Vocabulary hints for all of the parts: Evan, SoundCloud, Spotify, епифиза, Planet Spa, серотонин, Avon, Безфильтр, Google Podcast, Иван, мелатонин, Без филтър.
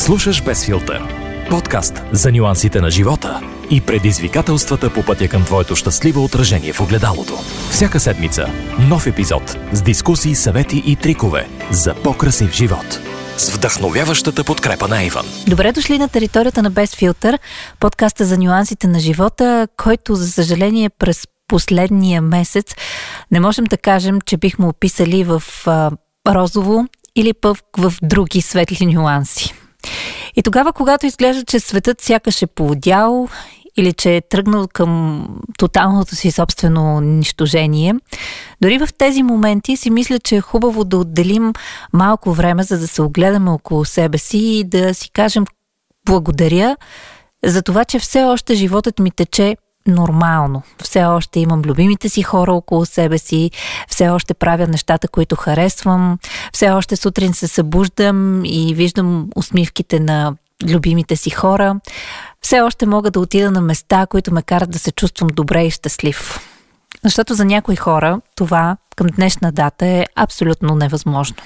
Слушаш Безфилтър. Подкаст за нюансите на живота и предизвикателствата по пътя към твоето щастливо отражение в огледалото. Всяка седмица нов епизод с дискусии, съвети и трикове за по-красив живот. С вдъхновяващата подкрепа на Иван. Добре дошли на територията на Безфилтър, подкаста за нюансите на живота, който, за съжаление, през последния месец не можем да кажем, че бихме описали в розово или пък в други светли нюанси. И тогава, когато изглежда, че светът сякаш е поудял или че е тръгнал към тоталното си собствено унищожение, дори в тези моменти си мисля, че е хубаво да отделим малко време, за да се огледаме около себе си и да си кажем благодаря за това, че все още животът ми тече нормално. Все още имам любимите си хора около себе си, все още правя нещата, които харесвам, все още сутрин се събуждам и виждам усмивките на любимите си хора. Все още мога да отида на места, които ме карат да се чувствам добре и щастлив. Защото за някои хора това към днешна дата е абсолютно невъзможно.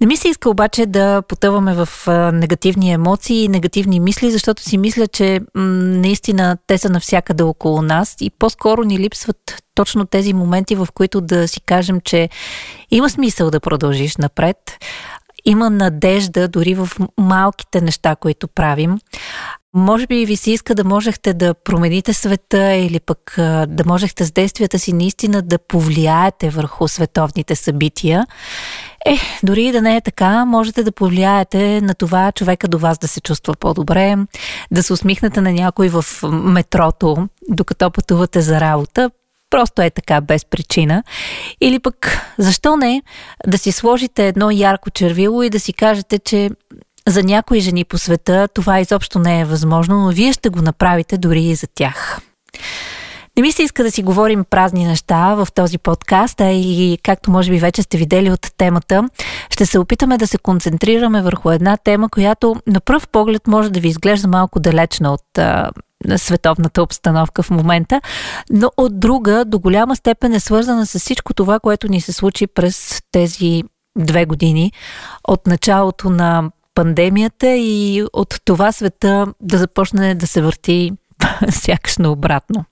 Не ми се иска обаче да потъваме в негативни емоции и негативни мисли, защото си мисля, че наистина те са навсякъде около нас и по-скоро ни липсват точно тези моменти, в които да си кажем, че има смисъл да продължиш напред, има надежда дори в малките неща, които правим. Може би ви се иска да можехте да промените света или пък да можехте с действията си наистина да повлияете върху световните събития. Дори и да не е така, можете да повлияете на това човека до вас да се чувства по-добре, да се усмихнете на някой в метрото, докато пътувате за работа. Просто е така, без причина. Или пък, защо не, да си сложите едно ярко червило и да си кажете, че за някои жени по света това изобщо не е възможно, но вие ще го направите дори и за тях. Не ми се иска да си говорим празни неща в този подкаст, а и както може би вече сте видели от темата, ще се опитаме да се концентрираме върху една тема, която на пръв поглед може да ви изглежда малко далечна от световната обстановка в момента, но от друга до голяма степен е свързана с всичко това, което ни се случи през тези 2 години от началото на пандемията и от това света да започне да се върти сякаш наобратно.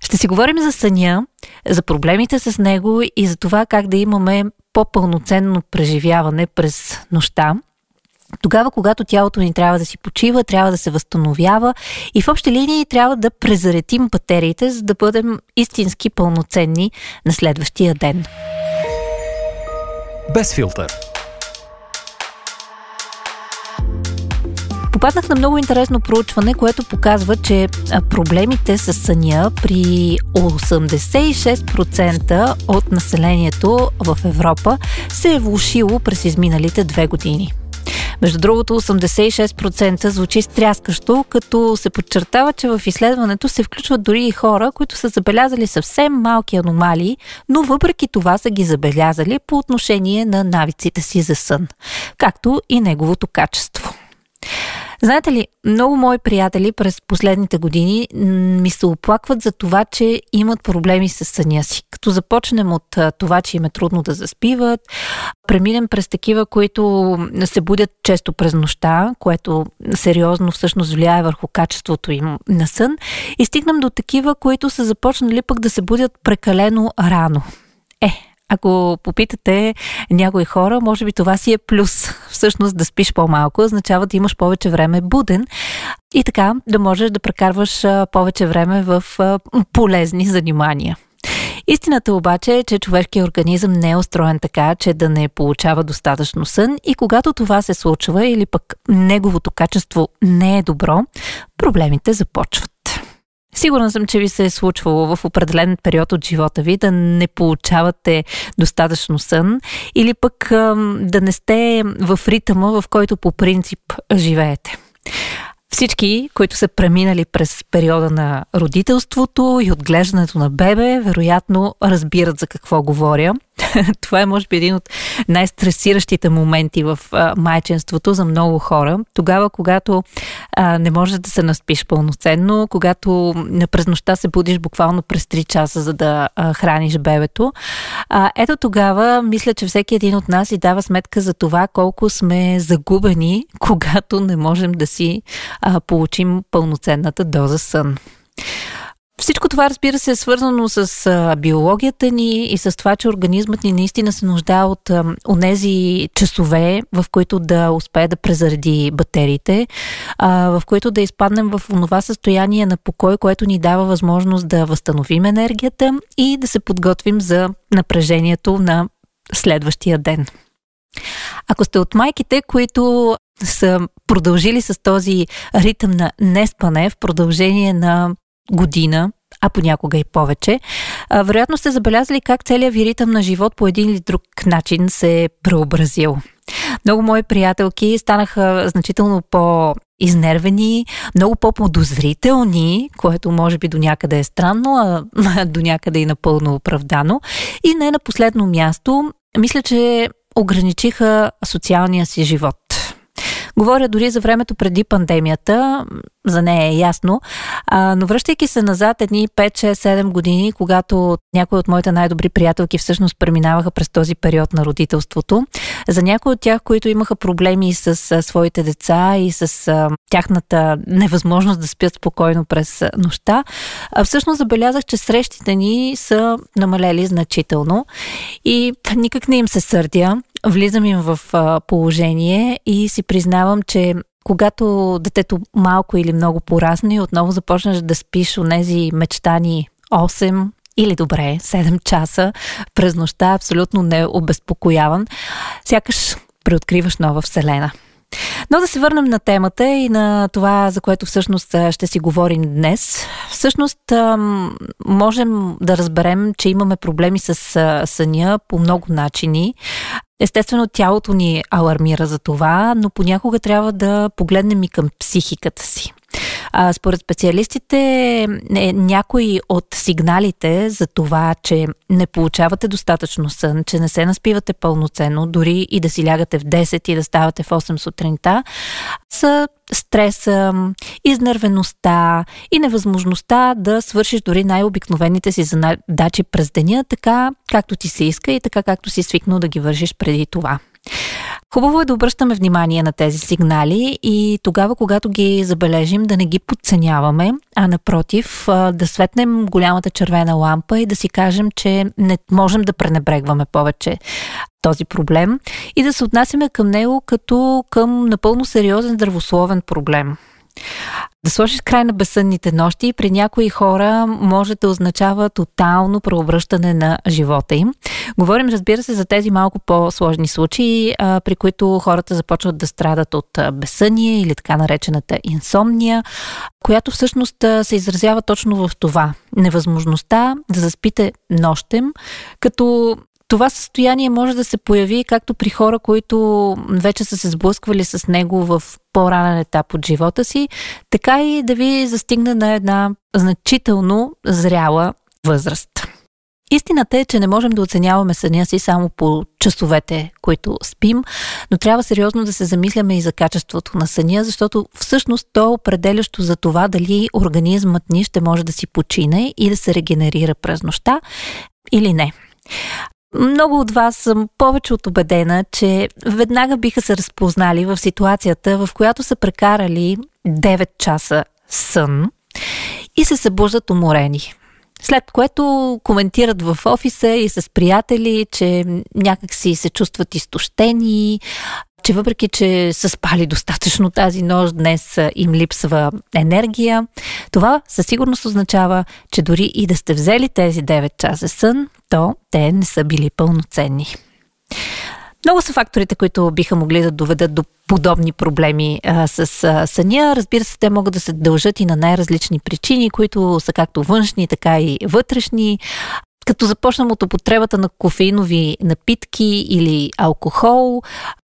Ще си говорим за съня, за проблемите с него и за това как да имаме по-пълноценно преживяване през нощта. Тогава, когато тялото ни трябва да си почива, трябва да се възстановява и в общи линии трябва да презаретим батериите, за да бъдем истински пълноценни на следващия ден. Без филтър. Попаднах на много интересно проучване, което показва, че проблемите с съня при 86% от населението в Европа се е влошило през изминалите 2 години. Между другото, 86% звучи стряскащо, като се подчертава, че в изследването се включват дори и хора, които са забелязали съвсем малки аномалии, но въпреки това са ги забелязали по отношение на навиците си за сън, както и неговото качество. Знаете ли, много мои приятели през последните години ми се оплакват за това, че имат проблеми с съня си. Като започнем от това, че им е трудно да заспиват, преминем през такива, които се будят често през нощта, което сериозно всъщност влияе върху качеството им на сън, и стигнем до такива, които са започнали пък да се будят прекалено рано. Ако попитате някои хора, може би това си е плюс. Всъщност да спиш по-малко означава да имаш повече време буден и така да можеш да прекарваш повече време в полезни занимания. Истината обаче е, че човешкият организъм не е устроен така, че да не получава достатъчно сън и когато това се случва или пък неговото качество не е добро, проблемите започват. Сигурна съм, че ви се е случвало в определен период от живота ви да не получавате достатъчно сън или пък да не сте в ритъма, в който по принцип живеете. Всички, които са преминали през периода на родителството и отглеждането на бебе, вероятно разбират за какво говоря. Това е може би един от най-стресиращите моменти в майчинството за много хора. Тогава, когато не можеш да се наспиш пълноценно, когато през нощта се будиш буквално през 3 часа, за да храниш бебето. Ето тогава, мисля, че всеки един от нас си дава сметка за това колко сме загубени, когато не можем да си получим пълноценната доза сън. Всичко това, разбира се, е свързано с биологията ни и с това, че организмът ни наистина се нуждае от онези часове, в които да успее да презареди батериите, в които да изпаднем в онова състояние на покой, което ни дава възможност да възстановим енергията и да се подготвим за напрежението на следващия ден. Ако сте от майките, които са продължили с този ритъм на неспане в продължение на година, а понякога и повече, вероятно сте забелязали как целият ви ритъм на живот по един или друг начин се е преобразил. Много мои приятелки станаха значително по-изнервени, много по-подозрителни, което може би до някъде е странно, а до някъде и напълно оправдано. И не на последно място, мисля, че ограничиха социалния си живот. Говоря дори за времето преди пандемията, за нея е ясно, но връщайки се назад едни 5, 6, 7 години, когато някои от моите най-добри приятелки всъщност преминаваха през този период на родителството, за някои от тях, които имаха проблеми с своите деца и с тяхната невъзможност да спят спокойно през нощта, всъщност забелязах, че срещите ни са намалели значително и никак не им се сърдя. Влизам им в положение и си признавам, че когато детето малко или много порасне, отново започнеш да спиш онези мечтани 8 или добре 7 часа през нощта, абсолютно необезпокояван, сякаш преоткриваш нова вселена. Но да се върнем на темата и на това, за което всъщност ще си говорим днес. Всъщност можем да разберем, че имаме проблеми с съня по много начини. Естествено, тялото ни алармира за това, но понякога трябва да погледнем и към психиката си. Според специалистите, някои от сигналите за това, че не получавате достатъчно сън, че не се наспивате пълноценно, дори и да си лягате в 10 и да ставате в 8 сутринта, са стреса, изнервеността и невъзможността да свършиш дори най-обикновените си задачи през деня, така както ти се иска и така както си свикнал да ги вършиш преди това. Хубаво е да обръщаме внимание на тези сигнали и тогава, когато ги забележим, да не ги подценяваме, а напротив, да светнем голямата червена лампа и да си кажем, че не можем да пренебрегваме повече този проблем и да се отнасяме към него като към напълно сериозен здравословен проблем. Да сложиш край на безсънните нощи при някои хора може да означава тотално преобръщане на живота им. Говорим, разбира се, за тези малко по-сложни случаи, при които хората започват да страдат от безсъние или така наречената инсомния, която всъщност се изразява точно в това. Невъзможността да заспите нощем, като това състояние може да се появи както при хора, които вече са се сблъсквали с него в по-ранен етап от живота си, така и да ви застигне на една значително зряла възраст. Истината е, че не можем да оценяваме съня си само по часовете, които спим, но трябва сериозно да се замисляме и за качеството на съня, защото всъщност то е определящо за това дали организмът ни ще може да си почине и да се регенерира през нощта или не. Много от вас съм повече от убедена, че веднага биха се разпознали в ситуацията, в която са прекарали 9 часа сън и се събуждат уморени. След което коментират в офиса и с приятели, че някакси се чувстват изтощени, че въпреки, че са спали достатъчно тази нощ, днес им липсва енергия. Това със сигурност означава, че дори и да сте взели тези 9 часа сън, то те не са били пълноценни. Много са факторите, които биха могли да доведат до подобни проблеми с съня. Разбира се, те могат да се дължат и на най-различни причини, които са както външни, така и вътрешни. Като започнем от употребата на кофеинови напитки или алкохол,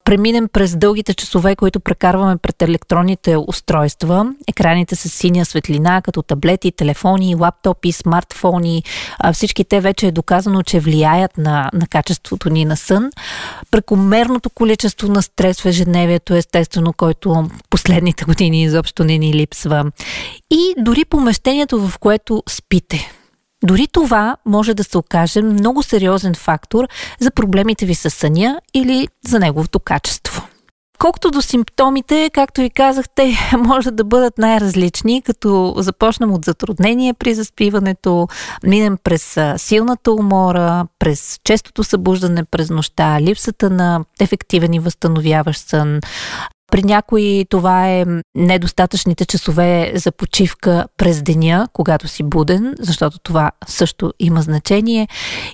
преминем през дългите часове, които прекарваме пред електронните устройства, екраните с синя светлина, като таблети, телефони, лаптопи, смартфони, всички те вече е доказано, че влияят на качеството ни на сън. Прекомерното количество на стрес в ежедневието, естествено, който последните години изобщо не ни липсва. И дори помещението, в което спите. Дори това може да се окаже много сериозен фактор за проблемите ви със съня или за неговото качество. Колкото до симптомите, както ви казахте, може да бъдат най-различни, като започнем от затруднение при заспиването, минем през силната умора, през честото събуждане през нощта, липсата на ефективен и възстановяващ сън. При някои това е недостатъчните часове за почивка през деня, когато си буден, защото това също има значение.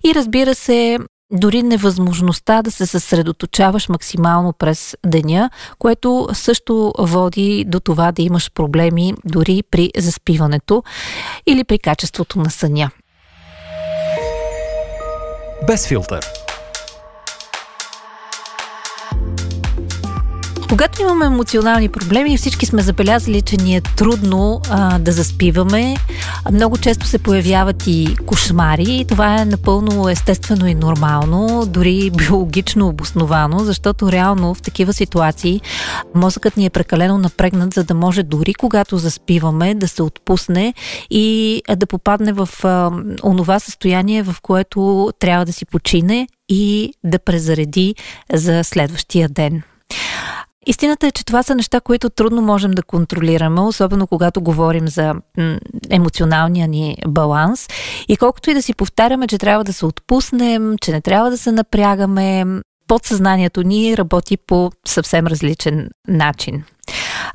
И разбира се, дори невъзможността да се съсредоточаваш максимално през деня, което също води до това да имаш проблеми дори при заспиването или при качеството на съня. Без филтър. Когато имаме емоционални проблеми, всички сме забелязали, че ни е трудно да заспиваме. Много често се появяват и кошмари и това е напълно естествено и нормално, дори биологично обосновано, защото реално в такива ситуации мозъкът ни е прекалено напрегнат, за да може дори когато заспиваме да се отпусне и да попадне в онова състояние, в което трябва да си почине и да презареди за следващия ден. Истината е, че това са неща, които трудно можем да контролираме, особено когато говорим за емоционалния ни баланс. И колкото и да си повтаряме, че трябва да се отпуснем, че не трябва да се напрягаме, подсъзнанието ни работи по съвсем различен начин.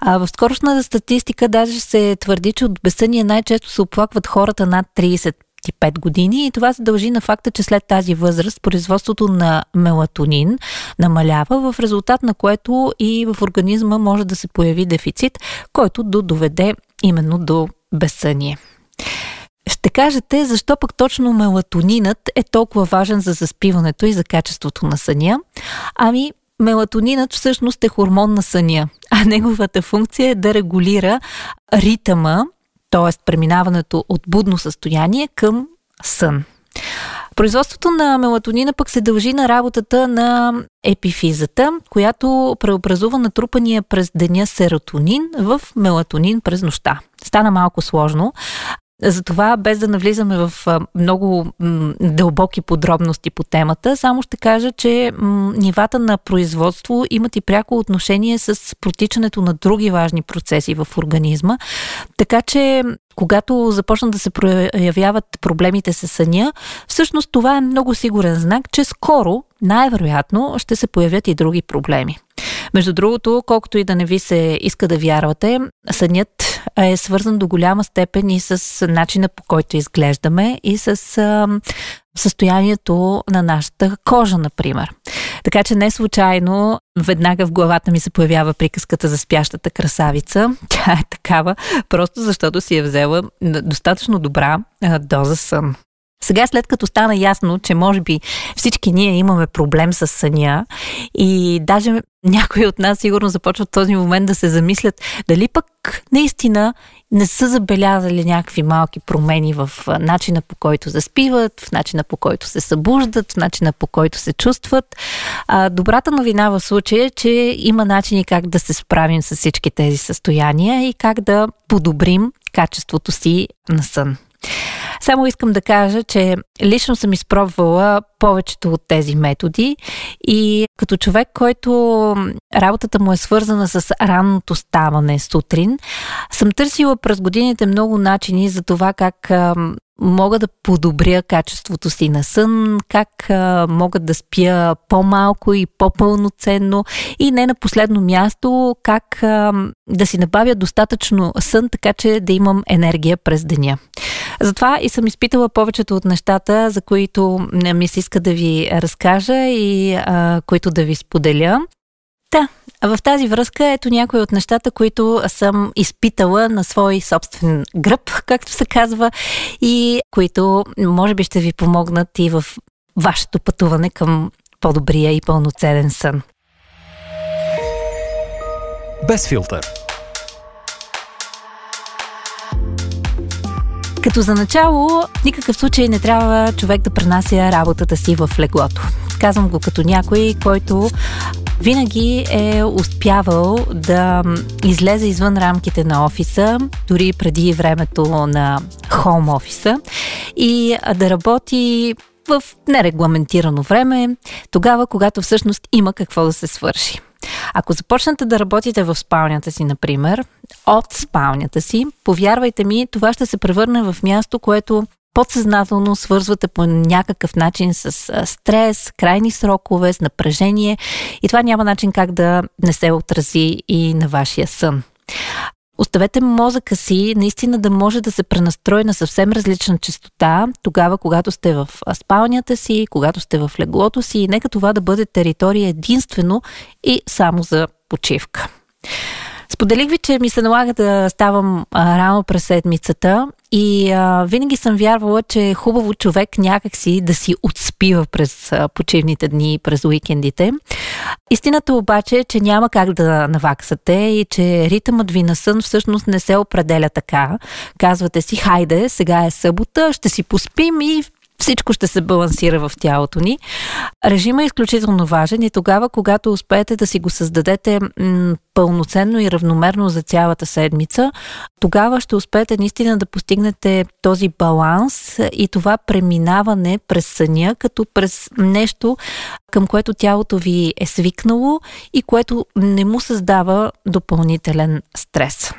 В скорошната статистика даже се твърди, че от безсъние най-често се оплакват хората над 35 години и това се дължи на факта, че след тази възраст производството на мелатонин намалява, в резултат на което и в организма може да се появи дефицит, който доведе именно до безсъние. Ще кажете, защо пък точно мелатонинът е толкова важен за заспиването и за качеството на съня? Ами, мелатонинът всъщност е хормон на съня, а неговата функция е да регулира ритъма, т.е. преминаването от будно състояние към сън. Производството на мелатонина пък се дължи на работата на епифизата, която преобразува натрупания през деня серотонин в мелатонин през нощта. Стана малко сложно. Затова, без да навлизаме в много дълбоки подробности по темата, само ще кажа, че нивата на производство имат и пряко отношение с протичането на други важни процеси в организма. Така че, когато започнат да се проявяват проблемите със съня, всъщност това е много сигурен знак, че скоро, най-вероятно, ще се появят и други проблеми. Между другото, колкото и да не ви се иска да вярвате, сънят е свързан до голяма степен и с начина, по който изглеждаме и с състоянието на нашата кожа, например. Така че не случайно веднага в главата ми се появява приказката за спящата красавица. Тя е такава, просто защото си е взела достатъчно добра доза сън. Сега, след като стана ясно, че може би всички ние имаме проблем с съня и даже някои от нас сигурно започват в този момент да се замислят дали пък наистина не са забелязали някакви малки промени в начина, по който заспиват, в начина, по който се събуждат, в начина, по който се чувстват. Добрата новина в случая е, че има начини как да се справим с всички тези състояния и как да подобрим качеството си на сън. Само искам да кажа, че лично съм изпробвала повечето от тези методи и като човек, който работата му е свързана с ранното ставане сутрин, съм търсила през годините много начини за това как мога да подобря качеството си на сън, как мога да спя по-малко и по-пълноценно и не на последно място как да си набавя достатъчно сън, така че да имам енергия през деня. Затова и съм изпитала повечето от нещата, за които ми се иска да ви разкажа и които да ви споделя. Да, в тази връзка ето някои от нещата, които съм изпитала на свой собствен гръб, както се казва, и които може би ще ви помогнат и в вашето пътуване към по-добрия и пълноценен сън. Безфилтър. Като за начало, в никакъв случай не трябва човек да пренася работата си в леглото. Казвам го като някой, който винаги е успявал да излезе извън рамките на офиса, дори преди времето на хоум офиса, и да работи в нерегламентирано време, тогава, когато всъщност има какво да се свърши. Ако започнете да работите в спалнята си, например, от спалнята си, повярвайте ми, това ще се превърне в място, което подсъзнателно свързвате по някакъв начин с стрес, крайни срокове, с напрежение, и това няма начин как да не се отрази и на вашия сън. Оставете мозъка си наистина да може да се пренастрои на съвсем различна честота тогава, когато сте в спалнята си, когато сте в леглото си, и нека това да бъде територия единствено и само за почивка. Споделих ви, че ми се налага да ставам рано през седмицата и винаги съм вярвала, че е хубаво човек някакси да си отспива през почивните дни, през уикендите. Истината обаче е, че няма как да наваксате и че ритъмът ви на сън всъщност не се определя така. Казвате си, хайде, сега е събота, ще си поспим и всичко ще се балансира в тялото ни. Режимът е изключително важен и тогава, когато успеете да си го създадете пълноценно и равномерно за цялата седмица, тогава ще успеете наистина да постигнете този баланс и това преминаване през съня, като през нещо, към което тялото ви е свикнало и което не му създава допълнителен стрес.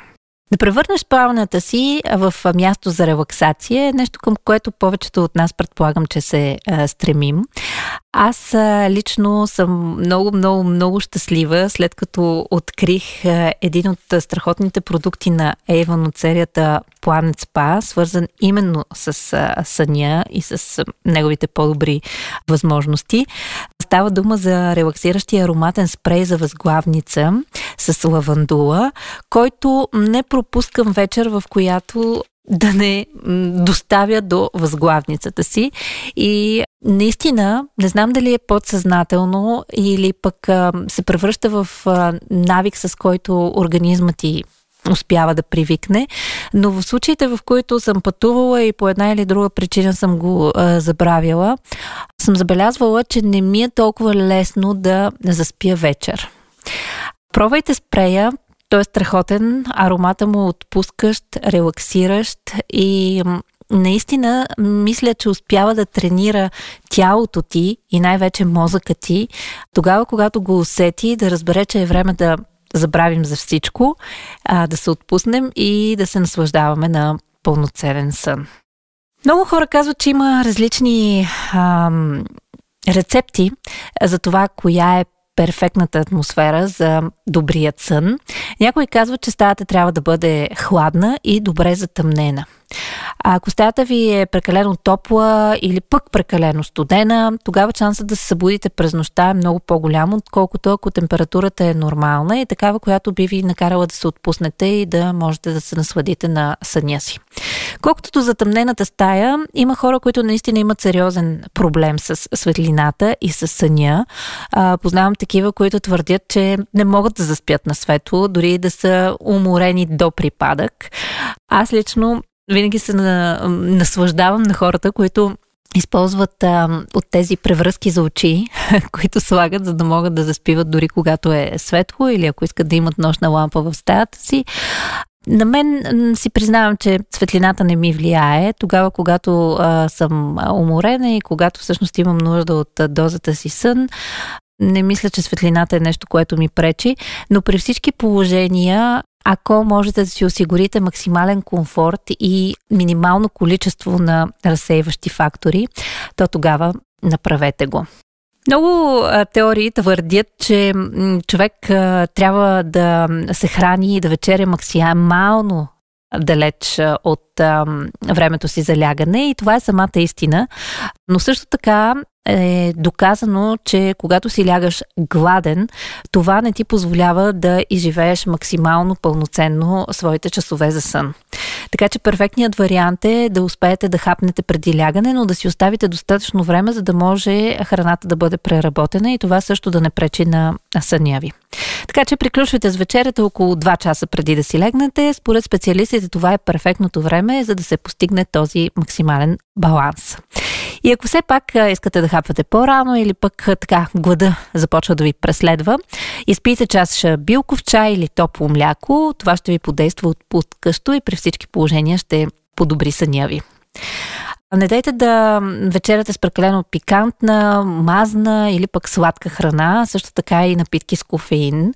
Да превърнеш спалнята си в място за релаксация е нещо, към което повечето от нас предполагам, че се стремим. Аз лично съм много щастлива, след като открих един от страхотните продукти на Avon от серията Planet Spa, свързан именно с съня и с неговите по-добри възможности. Става дума за релаксиращия ароматен спрей за възглавница с лавандула, който не пропускам вечер, в която да не доставя до възглавницата си. И наистина, не знам дали е подсъзнателно или пък се превръща в навик, с който организмът ти успява да привикне, но в случаите, в които съм пътувала и по една или друга причина съм го забравяла, съм забелязвала, че не ми е толкова лесно да заспя вечер. Пробвайте спрея. Той е страхотен, аромата му е отпускащ, релаксиращ и наистина мисля, че успява да тренира тялото ти и най-вече мозъка ти. Тогава, когато го усети, да разбере, че е време да забравим за всичко, да се отпуснем и да се наслаждаваме на пълноценен сън. Много хора казват, че има различни рецепти за това, коя е перфектната атмосфера за добрият сън. Някой казва, че стаята трябва да бъде хладна и добре затъмнена. А ако стаята ви е прекалено топла или пък прекалено студена, тогава шансът да се събудите през нощта е много по-голям, отколкото ако температурата е нормална и такава, която би ви накарала да се отпуснете и да можете да се насладите на съня си. Колкото до затъмнената стая, има хора, които наистина имат сериозен проблем с светлината и с съня. Познавам такива, които твърдят, че не могат да заспят на светло, дори да са уморени до припадък. Аз лично винаги се наслаждавам на хората, които използват от тези превръзки за очи, които слагат, за да могат да заспиват дори когато е светло или ако искат да имат нощна лампа в стаята си. На мен си признавам, че светлината не ми влияе. Тогава, когато съм уморена и когато всъщност имам нужда от дозата си сън, не мисля, че светлината е нещо, което ми пречи, но при всички положения, ако можете да си осигурите максимален комфорт и минимално количество на разсейващи фактори, то тогава направете го. Много теории твърдят, че човек трябва да се храни и да вечеря максимално далеч от времето си за лягане, и това е самата истина. Но също така е доказано, че когато си лягаш гладен, това не ти позволява да изживееш максимално пълноценно своите часове за сън. Така че перфектният вариант е да успеете да хапнете преди лягане, но да си оставите достатъчно време, за да може храната да бъде преработена и това също да не пречи на съня ви. Така че приключвате с вечерята около 2 часа преди да си легнете. Според специалистите това е перфектното време, за да се постигне този максимален баланс. И ако все пак искате да хапвате по-рано или пък така глада започва да ви преследва, изпийте чаш билков чай или топло мляко. Това ще ви подейства отпускащо и при всички положения ще подобри съня ви. Не дайте да вечерята с прекалено пикантна, мазна или пък сладка храна, също така и напитки с кофеин.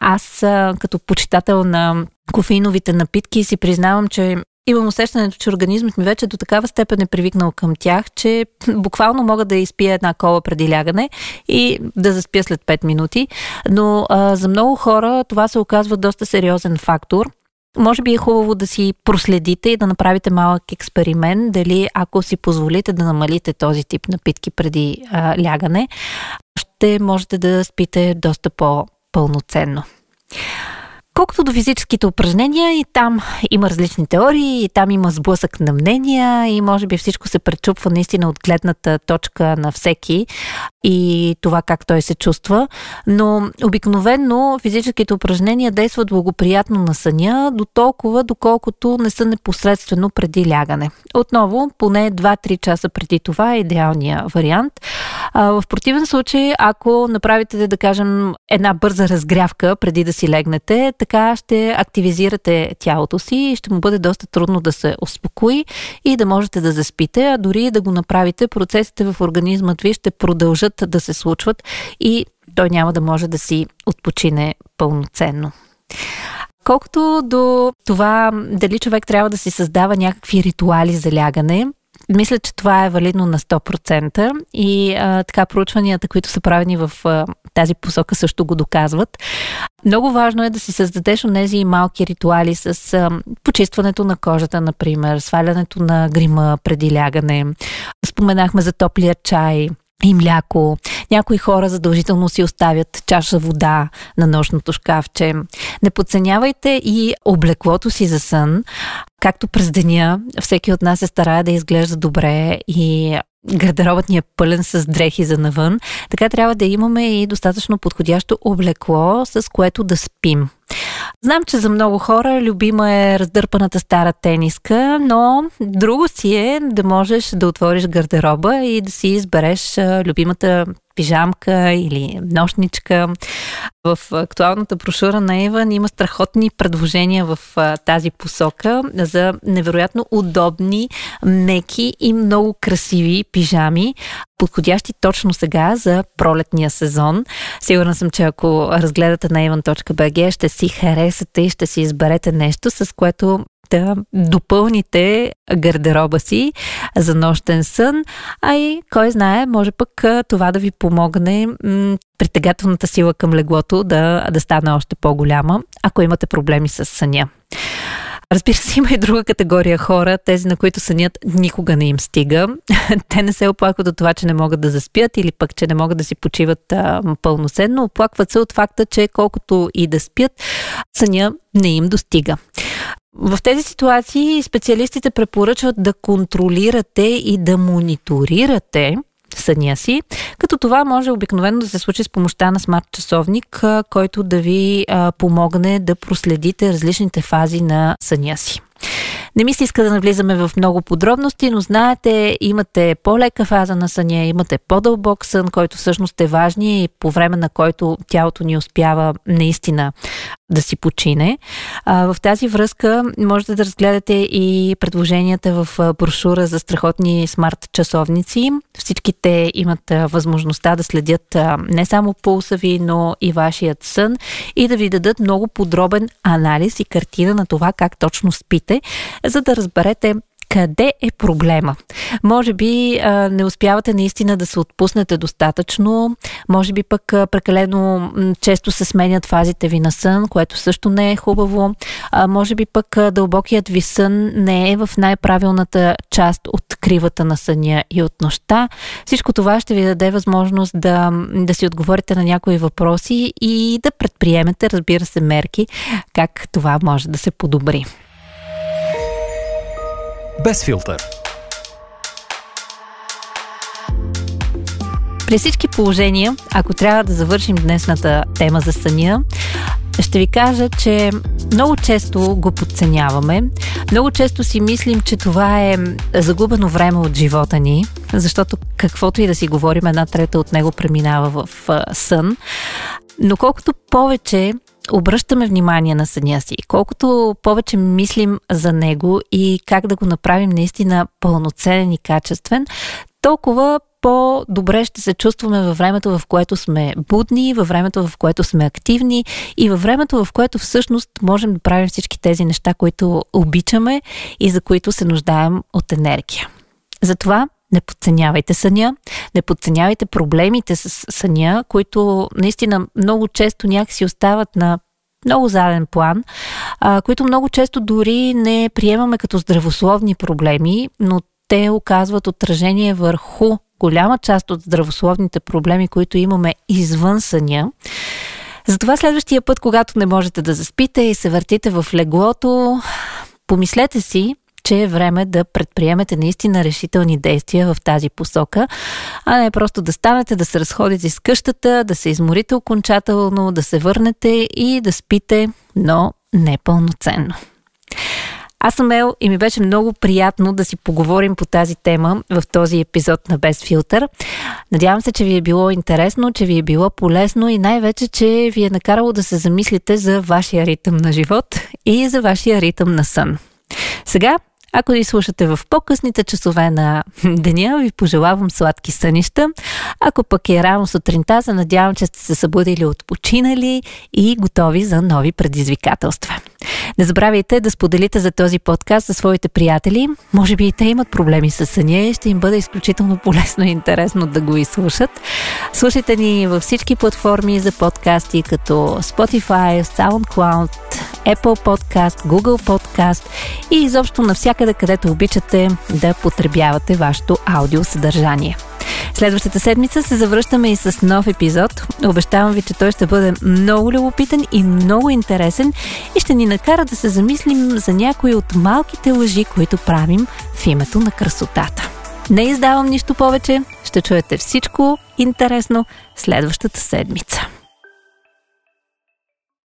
Аз като почитател на кофеиновите напитки си признавам, че имам усещането, че организмът ми вече до такава степен е привикнал към тях, че буквално мога да изпия една кола преди лягане и да заспя след 5 минути. Но за много хора това се оказва доста сериозен фактор. Може би е хубаво да си проследите и да направите малък експеримент, дали ако си позволите да намалите този тип напитки преди лягане, ще можете да спите доста по-пълноценно. Колкото до физическите упражнения, и там има различни теории, и там има сблъсък на мнения и може би всичко се пречупва наистина от гледната точка на всеки и това как той се чувства, но обикновено физическите упражнения действат благоприятно на съня, дотолкова доколкото не са непосредствено преди лягане. Отново, поне 2-3 часа преди това е идеалният вариант. В противен случай, ако направите, да кажем, една бърза разгрявка преди да си легнете, така ще активизирате тялото си и ще му бъде доста трудно да се успокои и да можете да заспите, а дори да го направите, процесите в организма ви ще продължат да се случват и той няма да може да си отпочине пълноценно. Колкото до това дали човек трябва да си създава някакви ритуали за лягане, мисля, че това е валидно на 100% и така проучванията, които са правени в тази посока също го доказват. Много важно е да си създадеш онези малки ритуали с почистването на кожата, например, свалянето на грима преди лягане. Споменахме за топлия чай и мляко. Някои хора задължително си оставят чаша вода на нощното шкафче. Не подценявайте и облеклото си за сън. Както през деня, всеки от нас се старае да изглежда добре и гардеробът ни е пълен с дрехи за навън, така трябва да имаме и достатъчно подходящо облекло, с което да спим. Знам, че за много хора любима е раздърпаната стара тениска, но друго си е да можеш да отвориш гардероба и да си избереш любимата пижамка или нощничка. В актуалната брошура на Evan има страхотни предложения в тази посока за невероятно удобни, меки и много красиви пижами, подходящи точно сега за пролетния сезон. Сигурна съм, че ако разгледате на evan.bg, ще си харесате и ще си изберете нещо, с което да допълните гардероба си за нощен сън, а и кой знае, може пък това да ви помогне притегателната сила към леглото да стане още по-голяма, ако имате проблеми с съня. Разбира се, има и друга категория хора, тези на които сънят никога не им стига. Те не се оплакват от това, че не могат да заспят или пък, че не могат да си почиват пълноценно. Оплакват се от факта, че колкото и да спят, съня не им достига. В тези ситуации специалистите препоръчват да контролирате и да мониторирате съня си, като това може обикновено да се случи с помощта на смарт-часовник, който да ви помогне да проследите различните фази на съня си. Не ми се иска да навлизаме в много подробности, но знаете, имате по-лека фаза на съня, имате по-дълбок сън, който всъщност е важен и по време на който тялото ни успява наистина да си почине. В тази връзка можете да разгледате и предложенията в брошура за страхотни смарт-часовници. Всичките имат възможността да следят не само пулса ви, но и вашият сън и да ви дадат много подробен анализ и картина на това как точно спите, за да разберете къде е проблема. Може би не успявате наистина да се отпуснете достатъчно, може би пък прекалено често се сменят фазите ви на сън, което също не е хубаво. Може би пък дълбокият ви сън не е в най-правилната част от кривата на съня и от нощта. Всичко това ще ви даде възможност да си отговорите на някои въпроси и да предприемете, разбира се, мерки как това може да се подобри. Безфилтър. При всички положения, ако трябва да завършим днешната тема за съня, ще ви кажа, че много често го подценяваме. Много често си мислим, че това е загубено време от живота ни, защото каквото и да си говорим, една трета от него преминава в сън. Но колкото повече обръщаме внимание на съня си, колкото повече мислим за него и как да го направим наистина пълноценен и качествен, толкова по-добре ще се чувстваме във времето, в което сме будни, във времето, в което сме активни и във времето, в което всъщност можем да правим всички тези неща, които обичаме и за които се нуждаем от енергия. Затова не подценявайте съня, не подценявайте проблемите с съня, които наистина много често някакси остават на много заден план, които много често дори не приемаме като здравословни проблеми, но те оказват отражение върху голяма част от здравословните проблеми, които имаме извън съня. Затова следващия път, когато не можете да заспите и се въртите в леглото, помислете си, че е време да предприемете наистина решителни действия в тази посока, а не просто да станете, да се разходите с къщата, да се изморите окончателно, да се върнете и да спите, но не пълноценно. Аз съм Ел и ми беше много приятно да си поговорим по тази тема в този епизод на Без филтър. Надявам се, че ви е било интересно, че ви е било полезно и най-вече, че ви е накарало да се замислите за вашия ритъм на живот и за вашия ритъм на сън. Сега, ако ни слушате в по-късните часове на деня, ви пожелавам сладки сънища. Ако пък е рано сутринта, се надявам, че сте се събудили отпочинали и готови за нови предизвикателства. Не забравяйте да споделите за този подкаст със своите приятели. Може би и те имат проблеми с съня и ще им бъде изключително полезно и интересно да го изслушат. Слушайте ни във всички платформи за подкасти, като Spotify, SoundCloud, Apple Podcast, Google Podcast и изобщо навсякъде, където обичате да потребявате вашето аудиосъдържание. Следващата седмица се завръщаме и с нов епизод. Обещавам ви, че той ще бъде много любопитен и много интересен и ще ни накара да се замислим за някои от малките лъжи, които правим в името на красотата. Не издавам нищо повече, ще чуете всичко интересно следващата седмица.